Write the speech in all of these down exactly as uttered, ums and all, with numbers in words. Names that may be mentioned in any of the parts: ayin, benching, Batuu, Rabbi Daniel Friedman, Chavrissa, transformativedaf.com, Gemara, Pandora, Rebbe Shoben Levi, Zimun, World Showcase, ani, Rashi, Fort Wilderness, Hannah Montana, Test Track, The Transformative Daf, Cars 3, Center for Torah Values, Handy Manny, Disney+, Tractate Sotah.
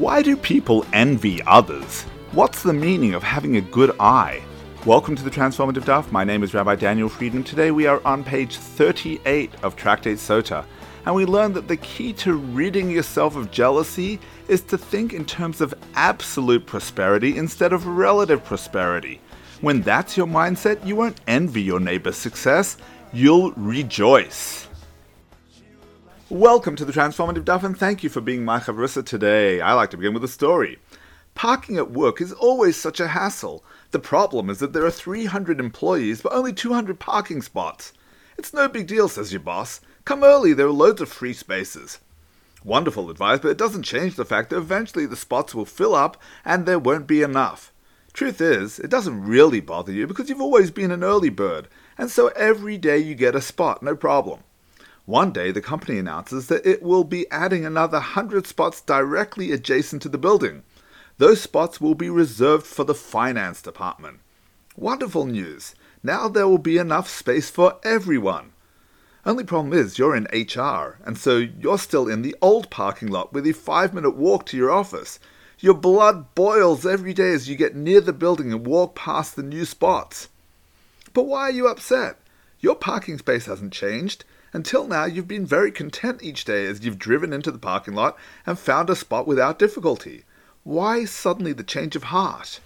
Why do people envy others? What's the meaning of having a good eye? Welcome to The Transformative Daf. My name is Rabbi Daniel Friedman. Today we are on page thirty-eight of Tractate Sotah, and we learn that the key to ridding yourself of jealousy is to think in terms of absolute prosperity instead of relative prosperity. When that's your mindset, you won't envy your neighbor's success, you'll rejoice. Welcome to The Transformative Daf, and thank you for being my Chavrissa today. I like to begin with a story. Parking at work is always such a hassle. The problem is that there are three hundred employees, but only two hundred parking spots. It's no big deal, says your boss. Come early, there are loads of free spaces. Wonderful advice, but it doesn't change the fact that eventually the spots will fill up and there won't be enough. Truth is, it doesn't really bother you because you've always been an early bird, and so every day you get a spot, no problem. One day, the company announces that it will be adding another one hundred spots directly adjacent to the building. Those spots will be reserved for the finance department. Wonderful news! Now there will be enough space for everyone. Only problem is, you're in H R, and so you're still in the old parking lot with a five-minute walk to your office. Your blood boils every day as you get near the building and walk past the new spots. But why are you upset? Your parking space hasn't changed. Until now, you've been very content each day as you've driven into the parking lot and found a spot without difficulty. Why suddenly the change of heart?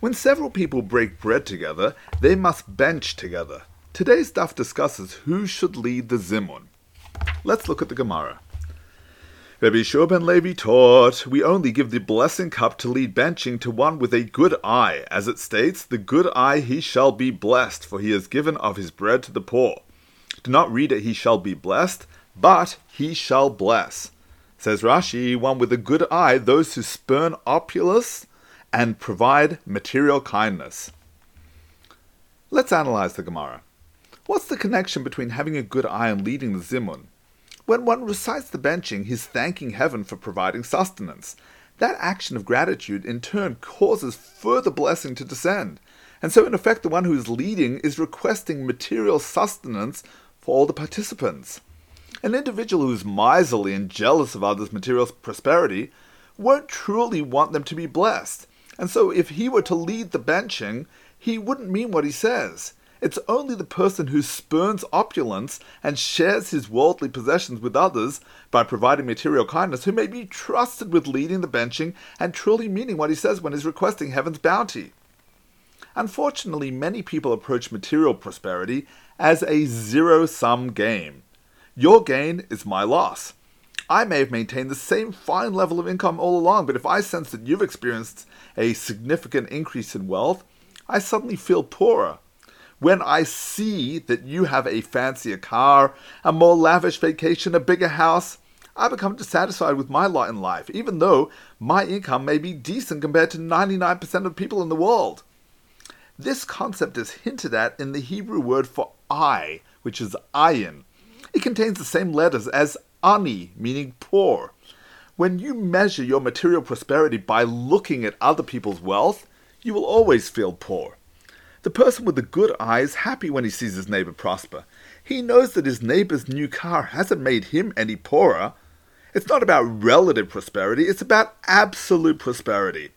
When several people break bread together, they must bench together. Today's daf discusses who should lead the Zimun. Let's look at the Gemara. Rebbe Shoben Levi taught, we only give the blessing cup to lead benching to one with a good eye. As it states, the good eye he shall be blessed, for he has given of his bread to the poor. Do not read it, he shall be blessed, but he shall bless. Says Rashi, one with a good eye, those who spurn opulence and provide material kindness. Let's analyze the Gemara. What's the connection between having a good eye and leading the Zimun? When one recites the benching, he's thanking heaven for providing sustenance. That action of gratitude in turn causes further blessing to descend. And so in effect, the one who is leading is requesting material sustenance for all the participants. An individual who is miserly and jealous of others' material prosperity won't truly want them to be blessed. And so if he were to lead the benching, he wouldn't mean what he says. It's only the person who spurns opulence and shares his worldly possessions with others by providing material kindness who may be trusted with leading the benching and truly meaning what he says when he's requesting heaven's bounty. Unfortunately, many people approach material prosperity as a zero-sum game. Your gain is my loss. I may have maintained the same fine level of income all along, but if I sense that you've experienced a significant increase in wealth, I suddenly feel poorer. When I see that you have a fancier car, a more lavish vacation, a bigger house, I become dissatisfied with my lot in life, even though my income may be decent compared to ninety-nine percent of people in the world. This concept is hinted at in the Hebrew word for eye, which is ayin. It contains the same letters as ani, meaning poor. When you measure your material prosperity by looking at other people's wealth, you will always feel poor. The person with the good eye is happy when he sees his neighbor prosper. He knows that his neighbor's new car hasn't made him any poorer. It's not about relative prosperity, it's about absolute prosperity.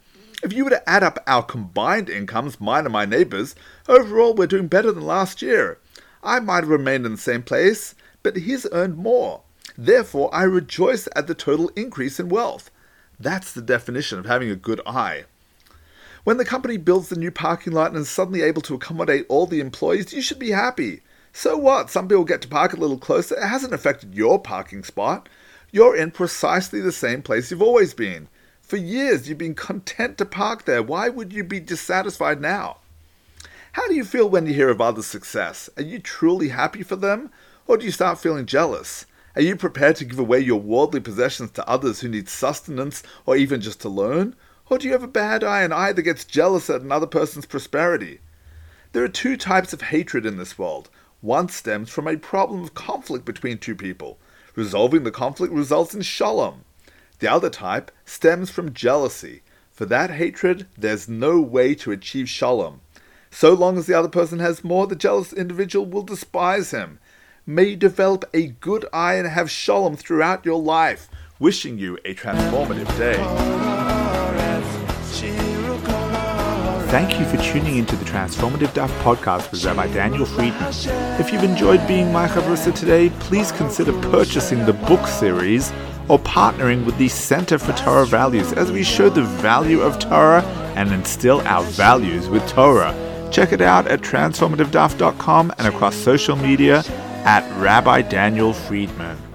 If you were to add up our combined incomes, mine and my neighbor's, overall we're doing better than last year. I might have remained in the same place, but he's earned more. Therefore, I rejoice at the total increase in wealth. That's the definition of having a good eye. When the company builds the new parking lot and is suddenly able to accommodate all the employees, you should be happy. So what? Some people get to park a little closer. It hasn't affected your parking spot. You're in precisely the same place you've always been. For years, you've been content to park there. Why would you be dissatisfied now? How do you feel when you hear of others' success? Are you truly happy for them? Or do you start feeling jealous? Are you prepared to give away your worldly possessions to others who need sustenance or even just to learn? Or do you have a bad eye, an eye that gets jealous at another person's prosperity? There are two types of hatred in this world. One stems from a problem of conflict between two people. Resolving the conflict results in shalom. The other type stems from jealousy. For that hatred, there's no way to achieve shalom. So long as the other person has more, the jealous individual will despise him. May you develop a good eye and have shalom throughout your life. wishing you a transformative day. Thank you for tuning into the Transformative Daf podcast with Rabbi Daniel Friedman. If you've enjoyed being my Chavrissa today, please consider purchasing the book series or partnering with the Center for Torah Values as we show the value of Torah and instill our values with Torah. Check it out at transformative daf dot com and across social media at Rabbi Daniel Friedman.